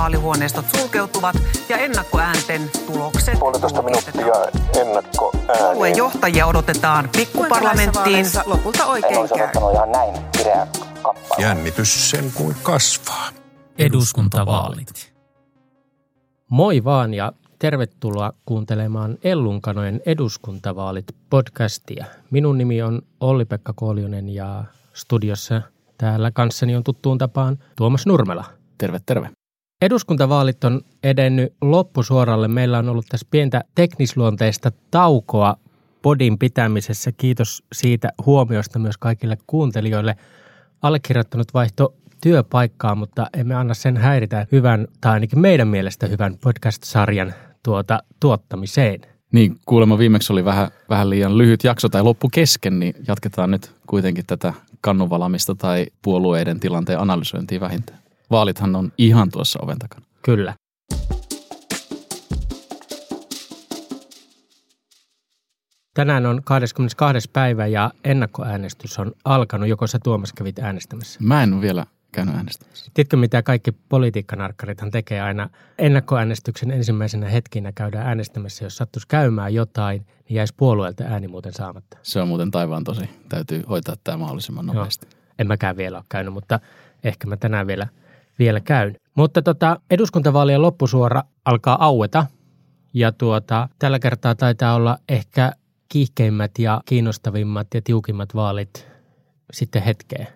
vaalihuoneistot sulkeutuvat ja ennakkoäänten tulokset. 1,5 minuuttia ennakkoääniin. Puolueen johtajia odotetaan pikkuparlamenttiin. Lopulta oikein käy. Jännitys sen kuin kasvaa. Eduskuntavaalit. Moi vaan ja tervetuloa kuuntelemaan Ellun Kanojen eduskuntavaalit-podcastia. Minun nimi on Olli-Pekka Koljonen ja studiossa täällä kanssani on tuttuun tapaan Tuomas Nurmela. Terve, terve. Eduskuntavaalit on edennyt loppusuoralle. Meillä on ollut tässä pientä teknisluonteista taukoa podin pitämisessä. Kiitos siitä huomiosta myös kaikille kuuntelijoille. Allekirjoittanut vaihto työpaikkaa, mutta emme anna sen häiritä hyvän, tai ainakin meidän mielestä hyvän podcast-sarjan tuottamiseen. Niin, kuulemma viimeksi oli vähän liian lyhyt jakso tai loppu kesken, niin jatketaan nyt kuitenkin tätä kannunvalamista tai puolueiden tilanteen analysointia vähintään. Vaalithan on ihan tuossa oven takana. Kyllä. Tänään on 22. päivä ja ennakkoäänestys on alkanut. Joko sä, Tuomas, kävit äänestämässä? Mä en ole vielä käynyt äänestämässä. Tiedätkö, mitä kaikki politiikkanarkkarithan tekee aina? Ennakkoäänestyksen ensimmäisenä hetkinä käydään äänestämässä. Jos sattuisi käymään jotain, niin jäisi puolueelta ääni muuten saamatta. Se on muuten taivaan tosi. Täytyy hoitaa tämä mahdollisimman nopeasti. Joo. En mäkään vielä ole käynyt, mutta ehkä mä tänään vielä käyn. Mutta eduskuntavaalien loppusuora alkaa aueta ja tällä kertaa taitaa olla ehkä kiihkeimmät ja kiinnostavimmat ja tiukimmat vaalit sitten hetkeen.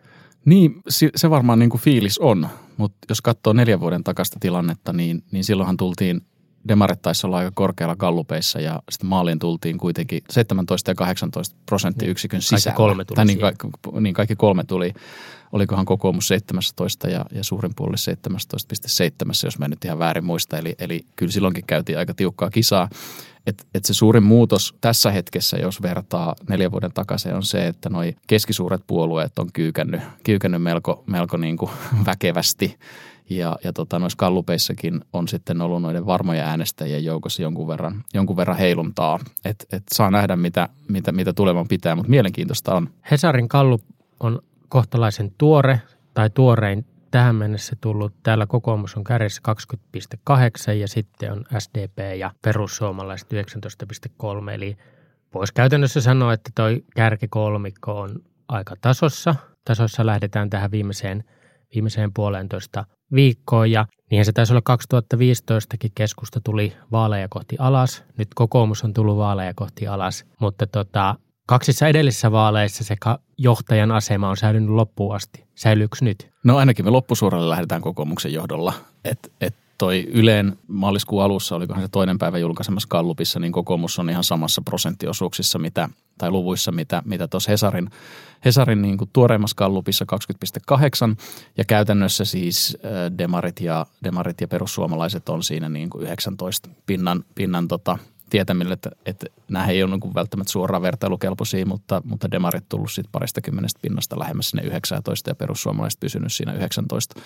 Niin, se varmaan niin kuin fiilis on, mutta jos katsoo 4 vuoden takasta tilannetta, niin silloinhan tultiin demarit taisi olla aika korkealla gallupeissa ja sitten maaliin tultiin kuitenkin 17 ja 18 prosenttiyksikön sisällä. Kaikki 3 tuli. Kaikki 3 tuli. Olikohan kokoomus 17 ja suurin puoli 17,7, jos mä en nyt ihan väärin muista. Eli kyllä silloinkin käytiin aika tiukkaa kisaa. Et se suurin muutos tässä hetkessä, jos vertaa 4 vuoden takaisin, on se, että noi keskisuuret puolueet on kyykännyt melko niin kuin väkevästi. Ja noissa gallupeissakin on sitten ollut noiden varmoja äänestäjien joukossa jonkun verran heiluntaa. Et saa nähdä, mitä tulevan pitää, mutta mielenkiintoista on. Hesarin gallup on kohtalaisen tuorein tähän mennessä tullut. Täällä kokoomus on kärjessä 20,8 ja sitten on SDP ja perussuomalaiset 19,3. Eli voisi käytännössä sanoa, että toi kärkikolmikko on aika tasossa. Tasossa lähdetään tähän viimeiseen 1,5 viikkoon ja niinhän se taisi olla 2015kin. Keskusta tuli vaaleja kohti alas. Nyt kokoomus on tullut vaaleja kohti alas, mutta 2 edellisissä vaaleissa se johtajan asema on säilynyt loppuun asti. Säilyykö nyt? No ainakin me loppusuoralle lähdetään kokoomuksen johdolla, että toi Ylen maaliskuun alussa, olikohan se 2. päivä julkaisemassa gallupissa, niin kokoomus on ihan samassa prosenttiosuuksissa tai luvuissa, mitä tuossa Hesarin niin kuin tuoreimmassa gallupissa 20,8, ja käytännössä siis demarit ja perussuomalaiset on siinä niin kuin 19 pinnan tietämille, että nämä ei ole niin kuin välttämättä suoraan vertailukelpoisia, mutta demarit tullut siitä 20 pinnasta lähemmäs sinne 19 ja perussuomalaiset pysynyt siinä 19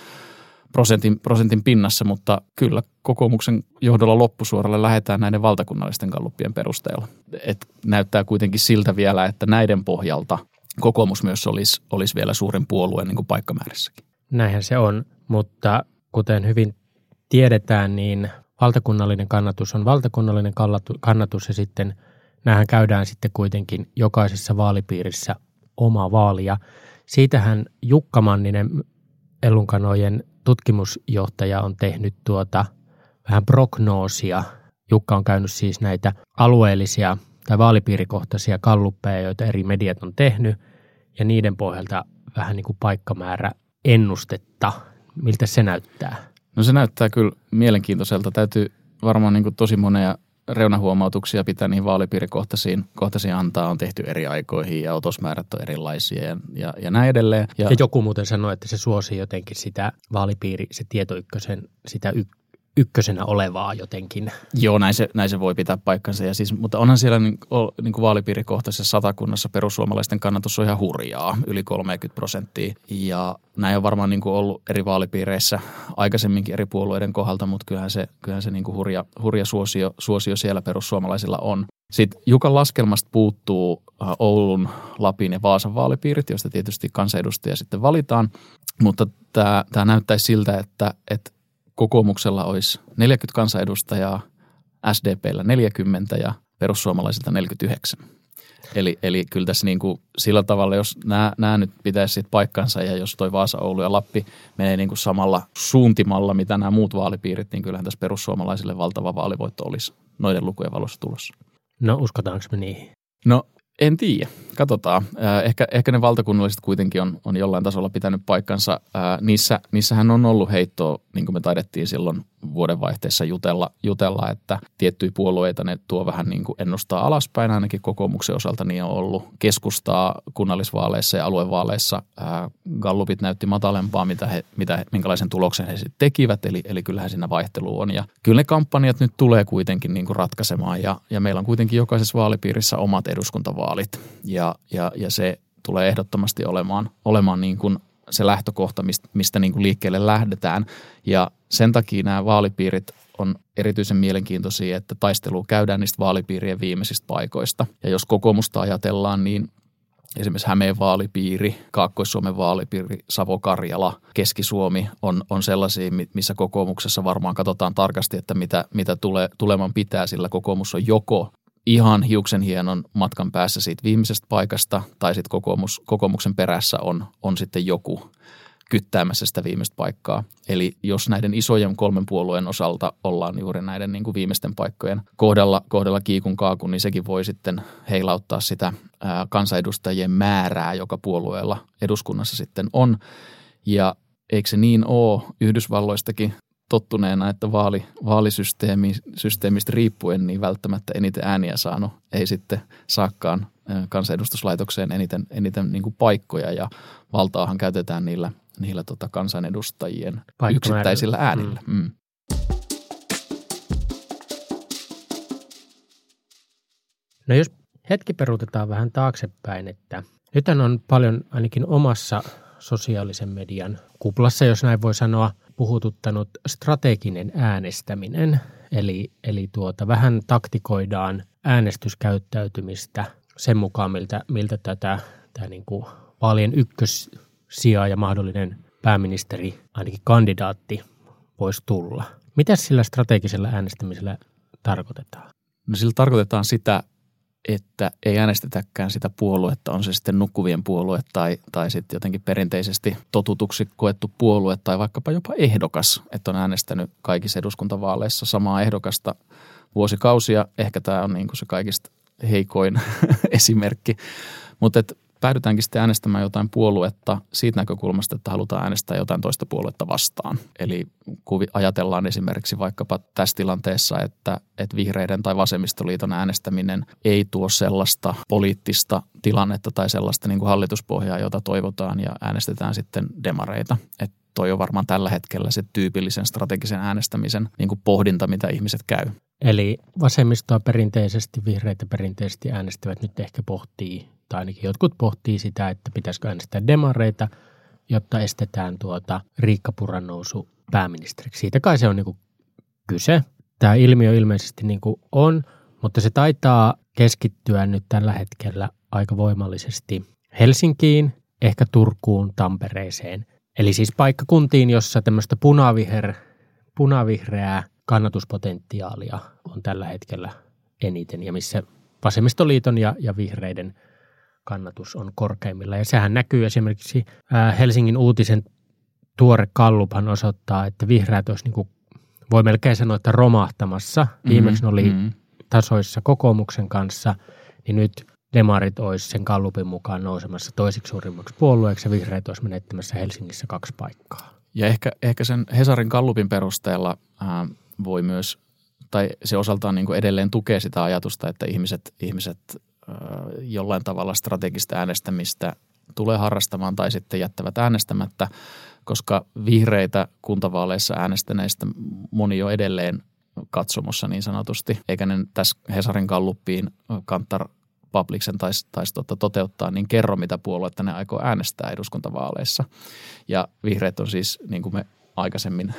prosentin pinnassa, mutta kyllä kokoomuksen johdolla loppusuoralle lähdetään näiden valtakunnallisten galluppien perusteella. Et näyttää kuitenkin siltä vielä, että näiden pohjalta kokoomus myös olisi vielä suurin puolue niin kuin paikkamäärissäkin. Näinhän se on, mutta kuten hyvin tiedetään, niin valtakunnallinen kannatus on valtakunnallinen kannatus ja sitten näähän käydään sitten kuitenkin jokaisessa vaalipiirissä oma vaalia. Siitähän Jukka Manninen, Ellun Kanojen tutkimusjohtaja, on tehnyt vähän prognoosia. Jukka on käynyt siis näitä alueellisia tai vaalipiirikohtaisia galluppeja, joita eri mediat on tehnyt, ja niiden pohjalta vähän niin kuin paikkamäärä ennustetta. Miltä se näyttää? No se näyttää kyllä mielenkiintoiselta. Täytyy varmaan niin kuin tosi monia reunahuomautuksia pitää niihin vaalipiirikohtaisiin antaa, on tehty eri aikoihin ja otosmäärät on erilaisia ja näin edelleen. Ja joku muuten sanoi, että se suosii jotenkin sitä vaalipiiri, se tietoykkösen, sitä ykkösenä olevaa jotenkin. Joo, näin se voi pitää paikkansa. Ja siis, mutta onhan siellä niin kuin vaalipiirikohtaisessa Satakunnassa perussuomalaisten kannatus on ihan hurjaa, yli 30%. Ja näin on varmaan niin kuin ollut eri vaalipiireissä aikaisemminkin eri puolueiden kohdalta, mutta kyllähän se niin kuin hurja suosio siellä perussuomalaisilla on. Sitten Jukan laskelmasta puuttuu Oulun, Lapin ja Vaasan vaalipiirit, joista tietysti kansanedustajia sitten valitaan, mutta tämä näyttäisi siltä, että kokoomuksella olisi 40 kansanedustajaa, SDP:llä 40 ja perussuomalaisilta 49. Eli kyllä tässä niin kuin sillä tavalla, jos nämä nyt pitäisi sitten paikkansa ja jos toi Vaasa, Oulu ja Lappi menee niin kuin samalla suuntimalla, mitä nämä muut vaalipiirit, niin kyllähän tässä perussuomalaisille valtava vaalivoitto olisi noiden lukujen valossa tulossa. No uskotaanko me niihin? No en tiedä, katsotaan. Ehkä ne valtakunnalliset kuitenkin on jollain tasolla pitänyt paikkansa. Niissähän on ollut heittoa, niin kuin me taidettiin silloin vuodenvaihteessa jutella, että tiettyjä puolueita ne tuo vähän niin kuin ennustaa alaspäin, ainakin kokoomuksen osalta niin on ollut. Keskustaa kunnallisvaaleissa ja aluevaaleissa gallupit näytti matalempaa, minkälaisen tuloksen he sitten tekivät, eli kyllähän siinä vaihtelu on. Ja kyllä ne kampanjat nyt tulee kuitenkin niin kuin ratkaisemaan, ja meillä on kuitenkin jokaisessa vaalipiirissä omat eduskuntavaalit, ja se tulee ehdottomasti olemaan niin kuin se lähtökohta, mistä niin kuin liikkeelle lähdetään, ja sen takia nämä vaalipiirit on erityisen mielenkiintoisia, että taistelua käydään niistä vaalipiirien viimeisistä paikoista. Ja jos kokoomusta ajatellaan, niin esimerkiksi Hämeen vaalipiiri, Kaakkois-Suomen vaalipiiri, Savo-Karjala, Keski-Suomi on sellaisia, missä kokoomuksessa varmaan katsotaan tarkasti, että mitä tuleman pitää, sillä kokoomus on joko ihan hiuksen hienon matkan päässä siitä viimeisestä paikasta, tai sitten kokoomuksen perässä on sitten joku kyttäämässä sitä viimeistä paikkaa. Eli jos näiden isojen kolmen puolueen osalta ollaan juuri näiden niin kuin viimeisten paikkojen kohdalla kiikun kaakun, niin sekin voi sitten heilauttaa sitä kansanedustajien määrää, joka puolueella eduskunnassa sitten on. Ja eikö se niin ole Yhdysvalloistakin tottuneena, että vaalisysteemistä riippuen niin välttämättä eniten ääniä saanut ei sitten saakaan kansanedustuslaitokseen eniten niin kuin paikkoja, ja valtaahan käytetään niillä kansanedustajien yksittäisillä äänillä. Mm. No jos hetki peruutetaan vähän taaksepäin, että nythän on paljon ainakin omassa sosiaalisen median kuplassa, jos näin voi sanoa, puhututtanut strateginen äänestäminen. Eli vähän taktikoidaan äänestyskäyttäytymistä sen mukaan, miltä tämä niin kuin vaalien ykkössija ja mahdollinen pääministeri, ainakin kandidaatti, voisi tulla. Mitä sillä strategisella äänestämisellä tarkoitetaan? No sillä tarkoitetaan sitä, että ei äänestetäkään sitä puoluetta, on se sitten nukkuvien puolue tai sitten jotenkin perinteisesti totutuksi koettu puolue tai vaikkapa jopa ehdokas, että on äänestänyt kaikissa eduskuntavaaleissa samaa ehdokasta vuosikausia. Ehkä tämä on niin kuin se kaikista heikoin esimerkki, mutta päädytäänkin sitten äänestämään jotain puoluetta siitä näkökulmasta, että halutaan äänestää jotain toista puoluetta vastaan. Eli kun ajatellaan esimerkiksi vaikkapa tässä tilanteessa, että vihreiden tai vasemmistoliiton äänestäminen ei tuo sellaista poliittista tilannetta tai sellaista niin kuin hallituspohjaa, jota toivotaan, ja äänestetään sitten demareita. Että toi on varmaan tällä hetkellä se tyypillisen strategisen äänestämisen niin kuin pohdinta, mitä ihmiset käy. Eli vasemmistoa perinteisesti, vihreitä perinteisesti äänestävät nyt ehkä pohtii, tai ainakin jotkut pohtii sitä, että pitäisikö äänestää demareita, jotta estetään Riikka Purran nousu pääministeriksi. Siitä kai se on niin kuin kyse. Tämä ilmiö ilmeisesti niin kuin on, mutta se taitaa keskittyä nyt tällä hetkellä aika voimallisesti Helsinkiin, ehkä Turkuun, Tampereeseen. Eli siis paikkakuntiin, jossa tämmöistä punavihreää kannatuspotentiaalia on tällä hetkellä eniten, ja missä vasemmistoliiton ja vihreiden kannatus on korkeimmilla. Ja sehän näkyy esimerkiksi Helsingin Uutisen tuore galluphan osoittaa, että vihreät olisi, niin kuin, voi melkein sanoa, että romahtamassa. Viimeksi ne oli tasoissa kokoomuksen kanssa, niin nyt demarit olisi sen gallupin mukaan nousemassa toiseksi suurimmaksi puolueeksi, ja vihreät olisi menettämässä Helsingissä 2 paikkaa. Ja ehkä sen Hesarin gallupin perusteella voi myös, tai se osaltaan niin kuin edelleen tukee sitä ajatusta, että ihmiset jollain tavalla strategista äänestämistä tulee harrastamaan tai sitten jättävät äänestämättä, koska vihreitä kuntavaaleissa äänestäneistä moni on edelleen katsomossa niin sanotusti, eikä ne tässä Hesarin galluppiin Kantar Publicen taisi toteuttaa, niin kerro mitä puoluetta ne aikoo äänestää eduskuntavaaleissa. Ja vihreät on siis, niin kuin me aikaisemmin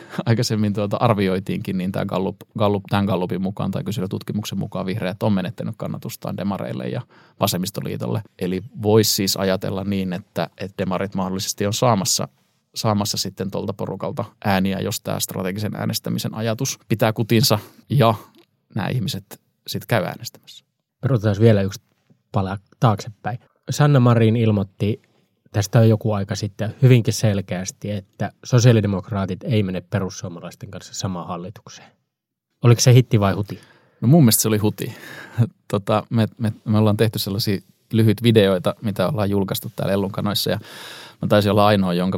arvioitiinkin, niin tämän gallupin mukaan tai kyselytutkimuksen mukaan vihreät on menettänyt kannatustaan demareille ja vasemmistoliitolle. Eli voisi siis ajatella niin, että demarit mahdollisesti on saamassa saamassa sitten tuolta porukalta ääniä, jos tämä strategisen äänestämisen ajatus pitää kutinsa ja nämä ihmiset sitten käy äänestämässä. Perutaan vielä yksi pala taaksepäin. Sanna Marin ilmoitti tästä on joku aika sitten hyvinkin selkeästi, että sosiaalidemokraatit ei mene perussuomalaisten kanssa samaan hallitukseen. Oliko se hitti vai huti? No mun mielestä se oli huti. Me ollaan tehty sellaisia lyhyitä videoita, mitä ollaan julkaistu täällä Ellun Kanoissa ja mä taisin olla ainoa, jonka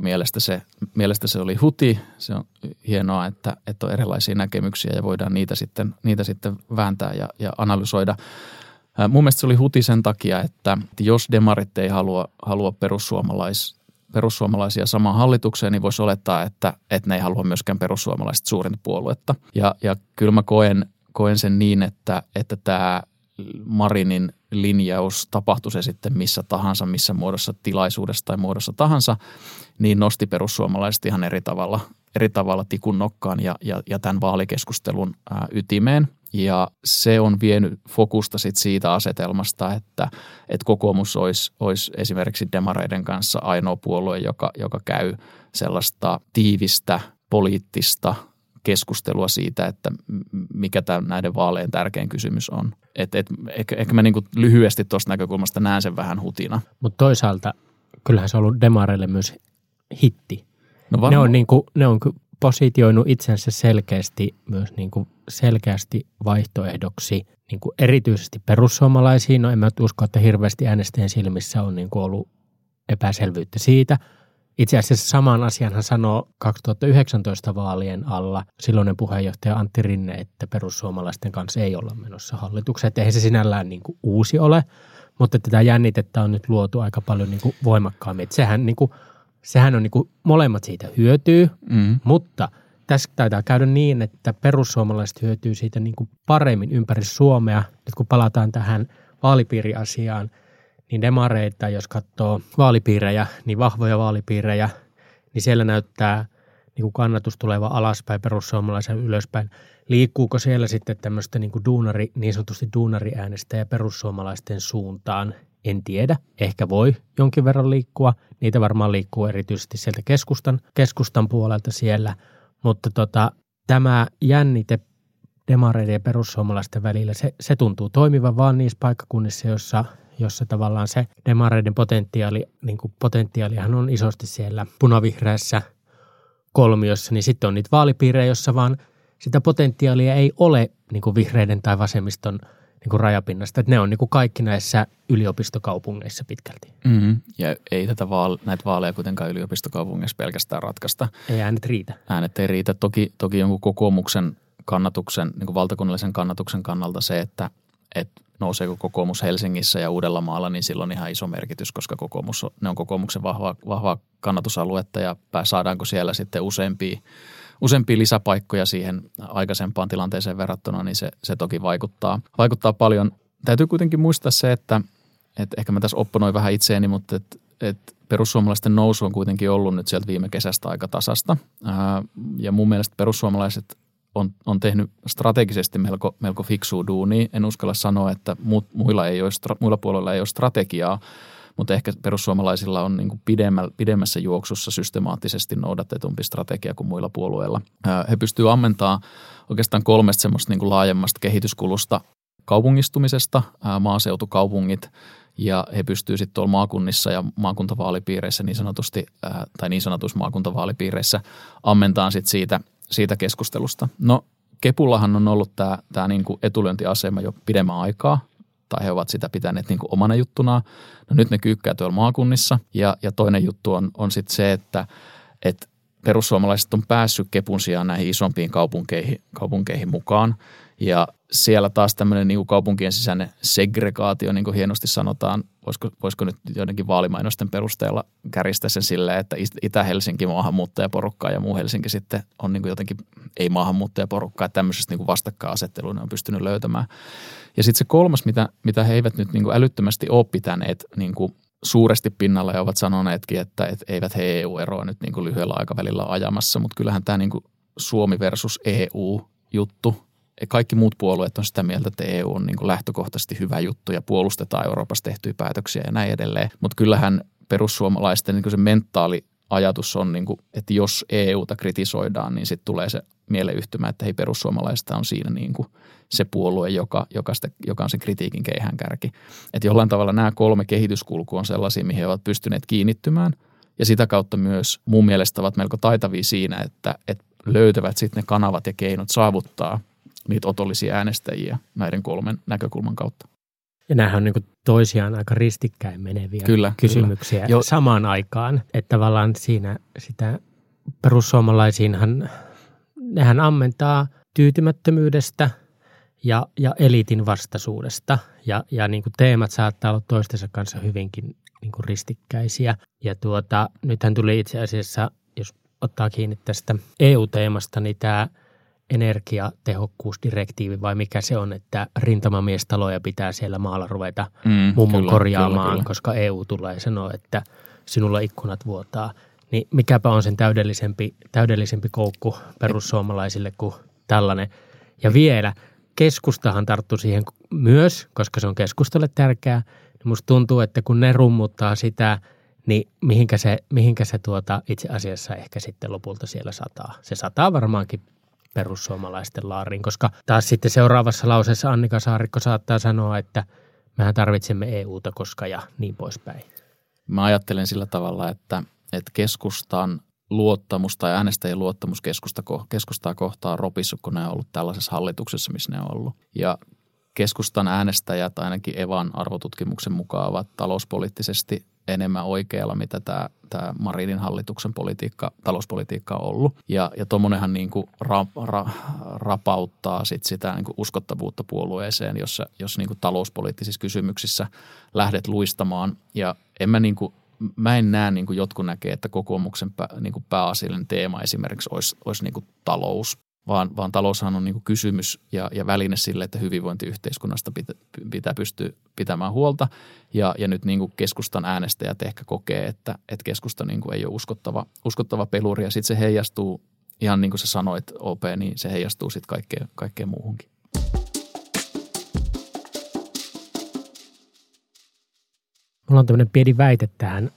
mielestä se oli huti. Se on hienoa, että on erilaisia näkemyksiä ja voidaan niitä sitten vääntää ja analysoida. Mun mielestä se oli huti sen takia, että jos demarit ei halua perussuomalaisia samaan hallitukseen, niin voisi olettaa, että ne ei halua myöskään perussuomalaiset suurinta puoluetta. Ja kyllä mä koen sen niin, että tämä Marinin linjaus, tapahtui se sitten missä tahansa, missä muodossa tilaisuudessa tai muodossa tahansa, niin nosti perussuomalaiset ihan eri tavalla tikun nokkaan ja tämän vaalikeskustelun ytimeen. Ja se on vienyt fokusta sit siitä asetelmasta, että kokoomus olisi esimerkiksi demareiden kanssa ainoa puolue, joka käy sellaista tiivistä poliittista keskustelua siitä, että mikä tämän näiden vaaleen tärkein kysymys on. Ehkä mä niinku lyhyesti tuosta näkökulmasta näen sen vähän hutina. Mutta toisaalta kyllähän se on ollut demareille myös hitti. No ne on positioinut itsensä selkeästi myös niinku selkeästi vaihtoehdoksi niinku erityisesti perussuomalaisiin. No en mä usko, että hirveästi äänestäjien silmissä on niinku ollut epäselvyyttä siitä. Itse asiassa saman asianhan sanoo 2019 vaalien alla silloinen puheenjohtaja Antti Rinne, että perussuomalaisten kanssa ei olla menossa hallitukseen. Että eihän se sinällään niin kuin uusi ole, mutta tätä jännitettä on nyt luotu aika paljon niin kuin voimakkaammin. Että sehän on niin kuin molemmat siitä hyötyy, mutta tässä taitaa käydä niin, että perussuomalaiset hyötyy siitä niin kuin paremmin ympäri Suomea. Nyt kun palataan tähän vaalipiiriasiaan, niin demareita, jos katsoo vaalipiirejä, niin vahvoja vaalipiirejä, niin siellä näyttää niin kuin kannatus tuleva alaspäin, perussuomalaisen ylöspäin. Liikkuuko siellä sitten tämmöistä niin kuin niin sanotusti duunariäänestäjä perussuomalaisten suuntaan? En tiedä. Ehkä voi jonkin verran liikkua. Niitä varmaan liikkuu erityisesti sieltä keskustan puolelta siellä. Mutta tämä jännite demareiden ja perussuomalaisten välillä, se tuntuu toimivan vaan niissä paikkakunnissa, jossa tavallaan se demareiden potentiaalihan on isosti siellä punavihreässä kolmiossa, niin sitten on niitä vaalipiirejä, jossa vaan sitä potentiaalia ei ole niin kuin vihreiden tai vasemmiston niin kuin rajapinnasta. Että ne on niin kuin kaikki näissä yliopistokaupungeissa pitkälti. Mm-hmm. Ja ei näitä vaaleja kuitenkaan yliopistokaupungeissa pelkästään ratkaista. Ei äänet riitä. Äänet ei riitä. Toki jonkun kokoomuksen kannatuksen, niin kuin valtakunnallisen kannatuksen kannalta se, että nouseeko kokoomus Helsingissä ja Uudellamaalla, niin sillä on ihan iso merkitys, koska ne on kokoomuksen vahvaa kannatusaluetta ja saadaanko siellä sitten useampia lisäpaikkoja siihen aikaisempaan tilanteeseen verrattuna, niin se toki vaikuttaa paljon. Täytyy kuitenkin muistaa se, että ehkä mä tässä opponoin vähän itseeni, mutta että perussuomalaisten nousu on kuitenkin ollut nyt sieltä viime kesästä aika tasasta ja mun mielestä perussuomalaiset on tehnyt strategisesti melko fiksua duunia. En uskalla sanoa, että muilla puolella ei ole strategiaa, mutta ehkä perussuomalaisilla on niin kuin pidemmässä juoksussa systemaattisesti noudatetumpi strategia kuin muilla puolueilla. He pystyvät ammentamaan oikeastaan kolmesta semmoista niin kuin laajemmasta kehityskulusta kaupungistumisesta, maaseutukaupungit, ja he pystyvät sitten tuolla maakunnissa ja maakuntavaalipiireissä niin sanotuissa maakuntavaalipiireissä ammentamaan sitten siitä keskustelusta. No Kepullahan on ollut tämä niinku etulyöntiasema jo pidemmän aikaa, tai he ovat sitä pitäneet niinku omana juttunaan. No nyt ne kyykkää tuolla maakunnissa, ja toinen juttu on sitten se, että perussuomalaiset on päässyt Kepun sijaan näihin isompiin kaupunkeihin mukaan, ja siellä taas tämmöinen niinku kaupunkien sisäinen segregaatio, niin kuin hienosti sanotaan, voisiko nyt joidenkin vaalimainosten perusteella kärjistää sen silleen, että Itä-Helsinki maahanmuuttajaporukkaa ja muu Helsinki sitten on niin kuin jotenkin ei maahanmuuttajaporukkaa, että tämmöisestä niin kuin vastakkainasettelua ne on pystynyt löytämään. Ja sitten se kolmas, mitä he eivät nyt niin kuin älyttömästi ole pitäneet niin kuin suuresti pinnalla ja ovat sanoneetkin, että eivät he EU-eroa nyt niin kuin lyhyellä aikavälillä ajamassa, mutta kyllähän tämä niin kuin Suomi versus EU-juttu, kaikki muut puolueet on sitä mieltä, että EU on niin kuin lähtökohtaisesti hyvä juttu ja puolustetaan Euroopassa tehtyjä päätöksiä ja näin edelleen. Mutta kyllähän perussuomalaisten niin kuin se mentaali ajatus on, niin kuin, että jos EUta kritisoidaan, niin sitten tulee se mieleyhtymä, että hei, perussuomalaista on siinä niin kuin se puolue, joka on sen kritiikin keihäänkärki. Että jollain tavalla nämä kolme kehityskulkua on sellaisia, mihin he ovat pystyneet kiinnittymään ja sitä kautta myös mun mielestä ovat melko taitavia siinä, että löytävät sitten ne kanavat ja keinot saavuttaa niitä otollisia äänestäjiä näiden kolmen näkökulman kautta. Ja nämähän on niin kuin toisiaan aika ristikkäin meneviä kysymyksiä samaan aikaan. Että tavallaan siinä sitä perussuomalaisiinhan, nehän ammentaa tyytymättömyydestä ja eliitin vastaisuudesta. Ja niin kuin teemat saattaa olla toistensa kanssa hyvinkin niin kuin ristikkäisiä. Ja nythän tuli itse asiassa, jos ottaa kiinni tästä EU-teemasta, niin tämä energiatehokkuusdirektiivi vai mikä se on, että rintamamiestaloja pitää siellä maalla ruveta mummon korjaamaan, kyllä. Koska EU tulee sanoa, että sinulla ikkunat vuotaa. Niin mikäpä on sen täydellisempi koukku perussuomalaisille kuin tällainen. Ja vielä, keskustahan tarttui siihen myös, koska se on keskustalle tärkeää. Niin musta tuntuu, että kun ne rummuttaa sitä, niin mihinkä se itse asiassa ehkä sitten lopulta siellä sataa. Se sataa varmaankin perussuomalaisten laariin, koska taas sitten seuraavassa lauseessa Annika Saarikko saattaa sanoa, että mehän tarvitsemme EUta koska ja niin poispäin. Mä ajattelen sillä tavalla, että keskustan luottamus tai äänestäjien luottamus keskustaa kohtaan on ropissut, kun ne on ollut tällaisessa hallituksessa, missä ne on ollut. Ja keskustan äänestäjät ainakin Evan arvotutkimuksen mukaan ovat talouspoliittisesti enemmän oikealla, mitä tämä Marinin hallituksen talouspolitiikka on ollut. Ja tuommoinenhan niinku rapauttaa sit sitä niinku uskottavuutta puolueeseen, jos niinku talouspoliittisissa kysymyksissä lähdet luistamaan. Ja mä en näe, niin kuin jotkut näkee, että kokoomuksen niinku pääasiallinen teema esimerkiksi olisi niinku talous. Vaan taloushan on niinku kysymys ja väline sille, että hyvinvointiyhteiskunnasta pitää pystyä pitämään huolta. Ja nyt niinku keskustan äänestäjät ehkä kokee, että keskusta niinku ei ole uskottava peluri. Ja sitten se heijastuu, ihan niin kuin sä sanoit OP, niin se heijastuu sitten kaikkeen muuhunkin. Mulla on tämmöinen pieni väite tähän,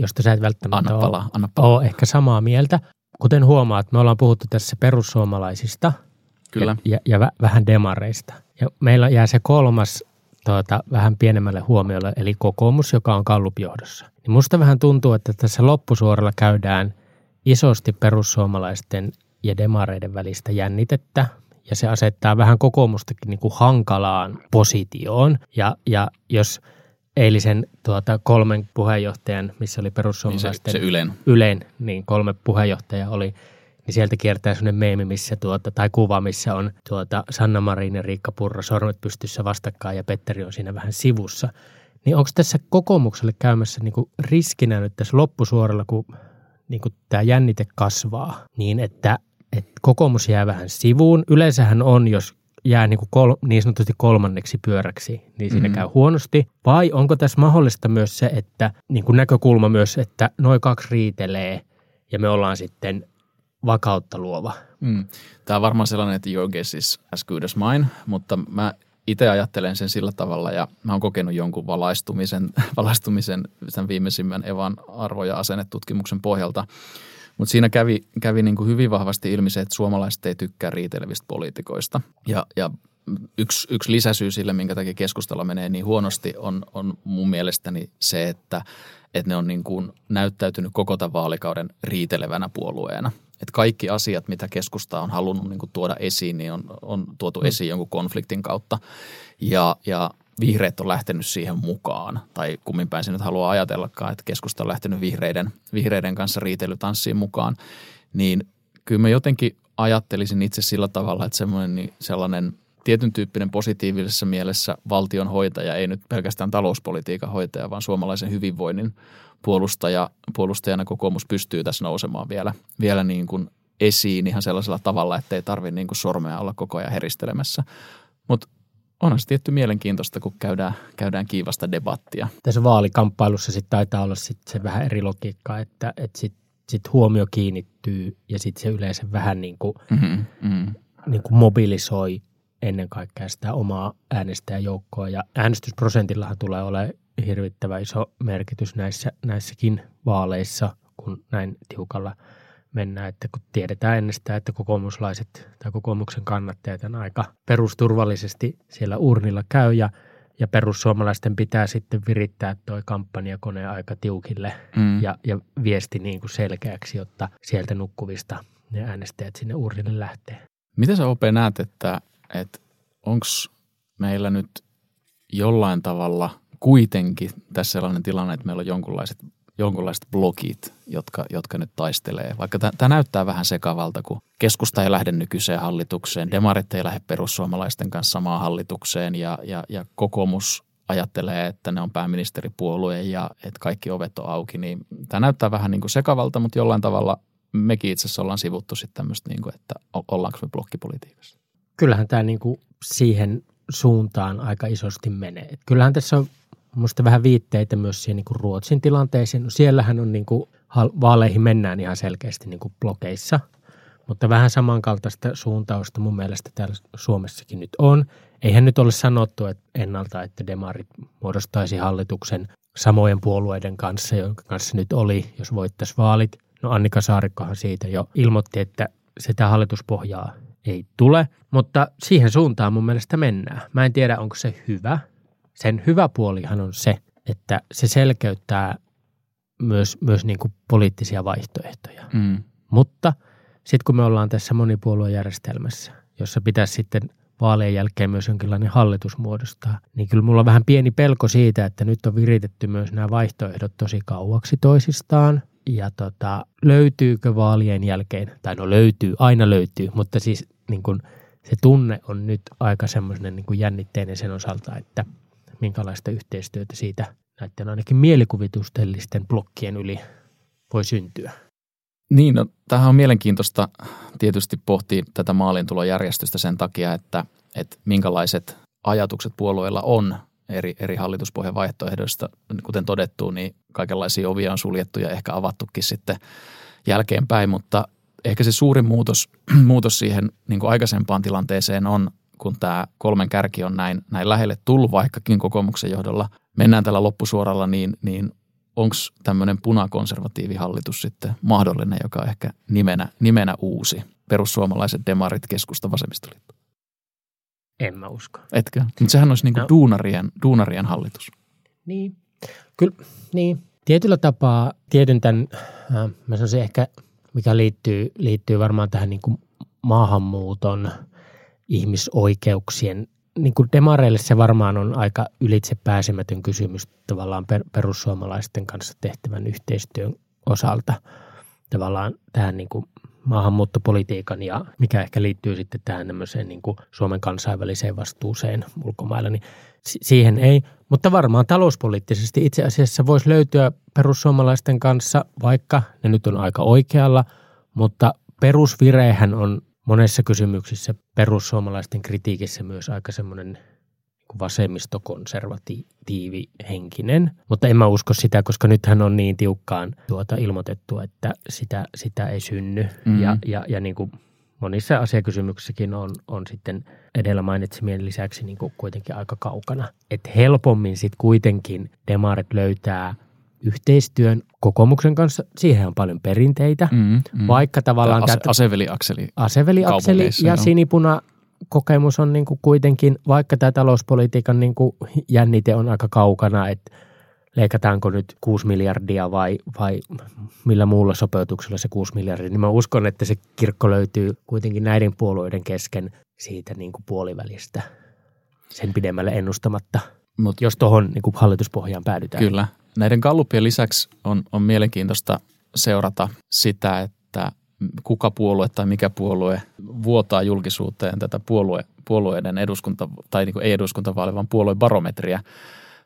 josta sä et välttämättä ole ehkä samaa mieltä. Kuten huomaat, me ollaan puhuttu tässä perussuomalaisista kyllä. ja vähän demareista. Ja meillä jää se kolmas vähän pienemmälle huomiolle, eli kokoomus, joka on Gallup-johdossa. Niin musta vähän tuntuu, että tässä loppusuoralla käydään isosti perussuomalaisten ja demareiden välistä jännitettä. Ja se asettaa vähän kokoomustakin niin kuin hankalaan positioon. Ja jos eilisen kolmen puheenjohtajan, missä oli perussuomalaisten niin Ylen, niin kolme puheenjohtajaa oli, niin sieltä kiertää sellainen meemi, missä tai kuva, missä on Sanna Marin ja Riikka Purra sormet pystyssä vastakkain ja Petteri on siinä vähän sivussa. Niin onko tässä kokoomukselle käymässä niinku riskinä nyt tässä loppusuoralla, kun niinku tämä jännite kasvaa, niin että kokoomus jää vähän sivuun. Yleensähän on, jos jää niin sanotusti kolmanneksi pyöräksi, niin siinä käy huonosti. Vai onko tässä mahdollista myös se, että niin kuin näkökulma myös, että noi kaksi riitelee ja me ollaan sitten vakautta luova? Tämä on varmaan sellainen, että your guess is as good as mine, mutta mä itse ajattelen sen sillä tavalla ja mä oon kokenut jonkun valaistumisen sen viimeisimmän Evan arvo- ja asennetutkimuksen pohjalta. Mutta siinä kävi niin kuin hyvin vahvasti ilmi se, että suomalaiset ei tykkää riitelevistä poliitikoista. Ja yksi lisäsyy sille, minkä takia keskustalla menee niin huonosti, on mun mielestäni se, että ne on niin kuin näyttäytynyt koko tämän vaalikauden riitelevänä puolueena. Että kaikki asiat, mitä keskusta on halunnut niin kuin tuoda esiin, niin on tuotu esiin jonkun konfliktin kautta. Ja vihreät on lähtenyt siihen mukaan, tai kumminpäin se nyt haluaa ajatellakaan, että keskusta on lähtenyt vihreiden kanssa riitelytanssiin mukaan, niin kyllä mä jotenkin ajattelisin itse sillä tavalla, että sellainen tietyn tyyppinen positiivisessa mielessä valtionhoitaja, ei nyt pelkästään talouspolitiikan hoitaja, vaan suomalaisen hyvinvoinnin puolustajana kokoomus pystyy tässä nousemaan vielä niin kuin esiin ihan sellaisella tavalla, että ei tarvitse niin kuin sormea olla koko ajan heristelemässä, mutta onhan se tietty mielenkiintoista, kun käydään kiivasta debattia. Tässä vaalikamppailussa sitten taitaa olla sit se vähän eri logiikka, että sit huomio kiinnittyy ja sitten se yleensä vähän niin kuin mobilisoi ennen kaikkea sitä omaa äänestäjäjoukkoa. Ja äänestysprosentillahan tulee olemaan hirvittävän iso merkitys näissäkin vaaleissa, kun näin tiukalla mennään, että kun tiedetään ennestään, että kokoomuslaiset tai kokoomuksen kannattajat on aika perusturvallisesti siellä urnilla käy ja perussuomalaisten pitää sitten virittää toi kampanjakone aika tiukille ja viesti niin kuin selkeäksi, jotta sieltä nukkuvista ne äänestäjät sinne urnille lähtee. Miten sä, Ope, näet, että onko meillä nyt jollain tavalla kuitenkin tässä sellainen tilanne, että meillä on jonkunlaiset blokit, jotka nyt taistelee. Vaikka tämä näyttää vähän sekavalta, kun keskusta ei lähde nykyiseen hallitukseen, demarit ei lähde perussuomalaisten kanssa samaan hallitukseen ja kokoomus ajattelee, että ne on pääministeripuolue ja että kaikki ovet on auki. Niin tämä näyttää vähän niin kuin sekavalta, mutta jollain tavalla mekin itse asiassa ollaan sivuttu sitten tämmöistä, niin kuin, että ollaanko me blokkipolitiikassa. Kyllähän tämä niin kuin siihen suuntaan aika isosti menee. Et kyllähän tässä on musta vähän viitteitä myös siihen niin kuin Ruotsin tilanteeseen. No siellähän on niin kuin, vaaleihin mennään ihan selkeästi niin kuin blokeissa, mutta vähän samankaltaista suuntausta mun mielestä täällä Suomessakin nyt on. Eihän nyt ole sanottu että ennalta, että demarit muodostaisi hallituksen samojen puolueiden kanssa, jonka kanssa nyt oli, jos voittaisi vaalit. No Annika Saarikkohan siitä jo ilmoitti, että sitä hallituspohjaa ei tule, mutta siihen suuntaan mun mielestä mennään. Mä en tiedä, onko se hyvä. Sen hyvä puolihan on se, että se selkeyttää myös niin kuin poliittisia vaihtoehtoja. Mutta sitten kun me ollaan tässä monipuoluejärjestelmässä, jossa pitäisi sitten vaalien jälkeen myös jonkinlainen hallitus muodostaa, niin kyllä mulla on vähän pieni pelko siitä, että nyt on viritetty myös nämä vaihtoehdot tosi kauaksi toisistaan. Ja löytyykö vaalien jälkeen, tai no löytyy, aina löytyy, mutta siis niin kun se tunne on nyt aika semmoinen niin kun jännitteinen sen osalta, että minkälaista yhteistyötä siitä näiden ainakin mielikuvitustellisten blokkien yli voi syntyä. Niin, no tämähän on mielenkiintoista tietysti pohtia tätä maaliintulojärjestystä sen takia, että minkälaiset ajatukset puolueilla on eri hallituspohjan vaihtoehdoista. Kuten todettu, niin kaikenlaisia ovia on suljettu ja ehkä avattukin sitten jälkeenpäin, mutta ehkä se suurin muutos siihen niin kuin aikaisempaan tilanteeseen on, kun tämä kolmen kärki on näin lähelle tullut, vaikkakin kokoomuksen johdolla mennään tällä loppusuoralla, niin onko tämmöinen punakonservatiivihallitus sitten mahdollinen, joka on ehkä nimenä uusi? Perussuomalaiset, demarit, keskusta, vasemmistoliitto. En mä usko. Etkö? Mutta sehän olisi niin kuin duunarien hallitus. Niin. Kyllä, niin. Tietyllä tapaa tiedän tämän, mä sanoisin ehkä, mikä liittyy varmaan tähän niin kuin maahanmuuton ihmisoikeuksien. Niin kuin demareille se varmaan on aika ylitsepääsemätön kysymys tavallaan perussuomalaisten kanssa tehtävän yhteistyön osalta. Tavallaan tähän niin kuin maahanmuuttopolitiikan ja mikä ehkä liittyy sitten tähän tämmöiseen niin kuin Suomen kansainväliseen vastuuseen ulkomailla, niin siihen ei. Mutta varmaan talouspoliittisesti itse asiassa voisi löytyä perussuomalaisten kanssa, vaikka ne nyt on aika oikealla, mutta perusvirehän on monessa kysymyksissä perussuomalaisten kritiikissä myös aika semmoinen vasemmistokonservatiivi henkinen, mutta en mä usko sitä, koska nythän on niin tiukkaan ilmoitettu, että sitä ei synny. Ja niin kuin monissa asiakysymyksissäkin on sitten edellä mainitsemien lisäksi niin kuin kuitenkin aika kaukana. Että helpommin sitten kuitenkin demarit löytää yhteistyön kokoomuksen kanssa, siihen on paljon perinteitä, vaikka tavallaan aseveliakseli ja sinipuna kokemus on niin kuin kuitenkin, vaikka tämä talouspolitiikan niin kuin jännite on aika kaukana, että leikataanko nyt 6 miljardia vai millä muulla sopeutuksella se 6 miljardia, niin mä uskon, että se kirkko löytyy kuitenkin näiden puolueiden kesken siitä niin kuin puolivälistä sen pidemmälle ennustamatta, jos tuohon niin kuin hallituspohjaan päädytään. Kyllä. Näiden gallupien lisäksi on mielenkiintoista seurata sitä, että kuka puolue tai mikä puolue vuotaa julkisuuteen tätä puolueiden tai niin kuin ei eduskuntavaali, vaan puoluebarometriä.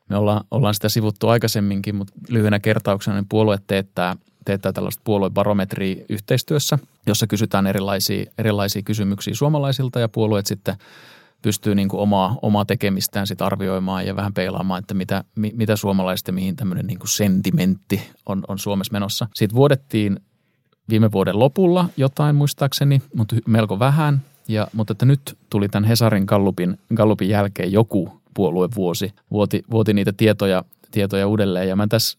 Me ollaan sitä sivuttu aikaisemminkin, mutta lyhyenä kertauksena niin puolue teettää tällaista puoluebarometriä yhteistyössä, jossa kysytään erilaisia kysymyksiä suomalaisilta ja puolueet sitten pystyy niin kuin omaa tekemistään sit arvioimaan ja vähän peilaamaan, että mitä suomalaista, mihin tämmöinen niin kuin sentimentti on Suomessa menossa. Siitä vuodettiin viime vuoden lopulla jotain muistaakseni, mutta melko vähän. Mutta että nyt tuli tämän Hesarin gallupin jälkeen joku puoluevuosi, vuoti niitä tietoja uudelleen. Ja mä tässä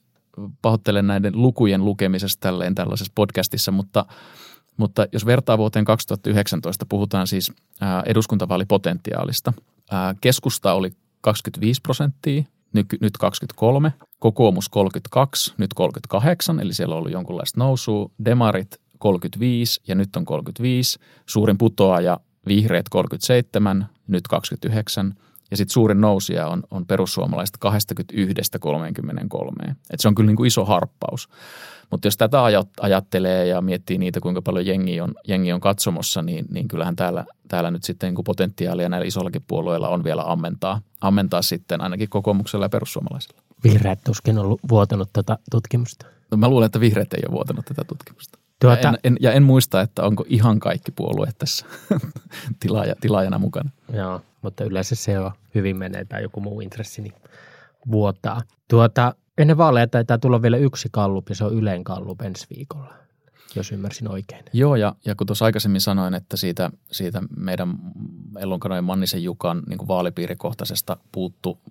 pahoittelen näiden lukujen lukemisesta tälleen tällaisessa podcastissa, mutta jos vertaa vuoteen 2019, puhutaan siis eduskuntavaalipotentiaalista. Keskusta oli 25%, nyt 23, kokoomus 32, nyt 38, eli siellä on ollut jonkunlaista nousua, demarit 35 ja nyt on 35, suurin putoaja vihreät 37, nyt 29 ja sitten suurin nousija on perussuomalaiset 21-33. Et se on kyllä niin kuin iso harppaus. Mutta jos tätä ajattelee ja miettii niitä, kuinka paljon jengi on katsomossa, niin kyllähän täällä nyt sitten niin potentiaalia näillä isollakin puolueilla on vielä ammentaa sitten ainakin kokoomuksella ja perussuomalaisilla. Vihreät tuskin on vuotanut tätä tutkimusta. No, mä luulen, että vihreät ei ole vuotanut tätä tutkimusta. En muista, että onko ihan kaikki puolueet tässä tilaajana mukana. Joo, mutta yleensä se on hyvin menee tai joku muu intressi niin vuotaa. Ennen vaaleja taitaa tulla vielä yksi gallup ja se on Ylen gallup ensi viikolla, jos ymmärsin oikein. Joo, ja kun tuossa aikaisemmin sanoin, että siitä meidän Ellun Kanojen Mannisen Jukan niin kuin vaalipiirikohtaisesta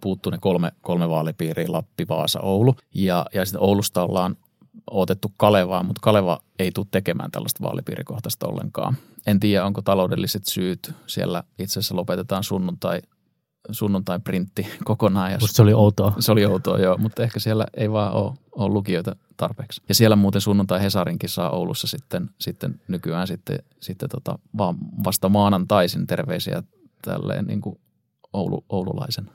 puuttuu ne kolme vaalipiiriä, Lappi, Vaasa, Oulu. Ja sitten Oulusta ollaan otettu Kalevaan, mutta Kaleva ei tule tekemään tällaista vaalipiirikohtaista ollenkaan. En tiedä, onko taloudelliset syyt. Siellä itse asiassa lopetetaan sunnuntain printti kokonaan. Musta se oli outoa. Se oli outoa, joo, mutta ehkä siellä ei vaan ole lukijoita tarpeeksi. Ja siellä muuten sunnuntai Hesarinkin saa Oulussa sitten nykyään sitten vaan vasta maanantaisin terveisiä tälleen niin kuin oululaisen.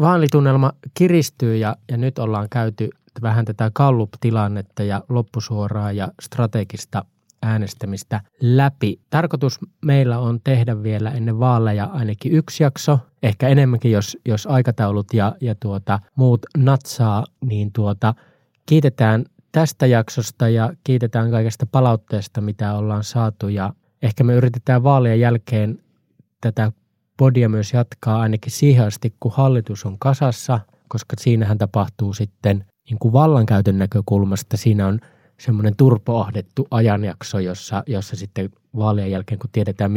Vaalitunnelma kiristyy ja nyt ollaan käyty vähän tätä Gallup-tilannetta ja loppusuoraa ja strategista äänestämistä läpi. Tarkoitus meillä on tehdä vielä ennen vaaleja ainakin yksi jakso, ehkä enemmänkin jos aikataulut ja muut natsaa, niin kiitetään tästä jaksosta ja kiitetään kaikesta palautteesta, mitä ollaan saatu ja ehkä me yritetään vaalien jälkeen tätä podia myös jatkaa ainakin siihen asti, kun hallitus on kasassa, koska siinähän tapahtuu sitten niin kuin vallankäytön näkökulmasta. Siinä on semmoinen turpoahdettu ajanjakso, jossa sitten vaalien jälkeen, kun tiedetään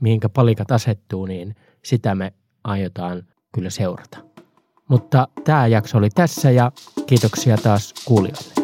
mihinkä palikat asettuu, niin sitä me aiotaan kyllä seurata. Mutta tämä jakso oli tässä ja kiitoksia taas kuulijoille.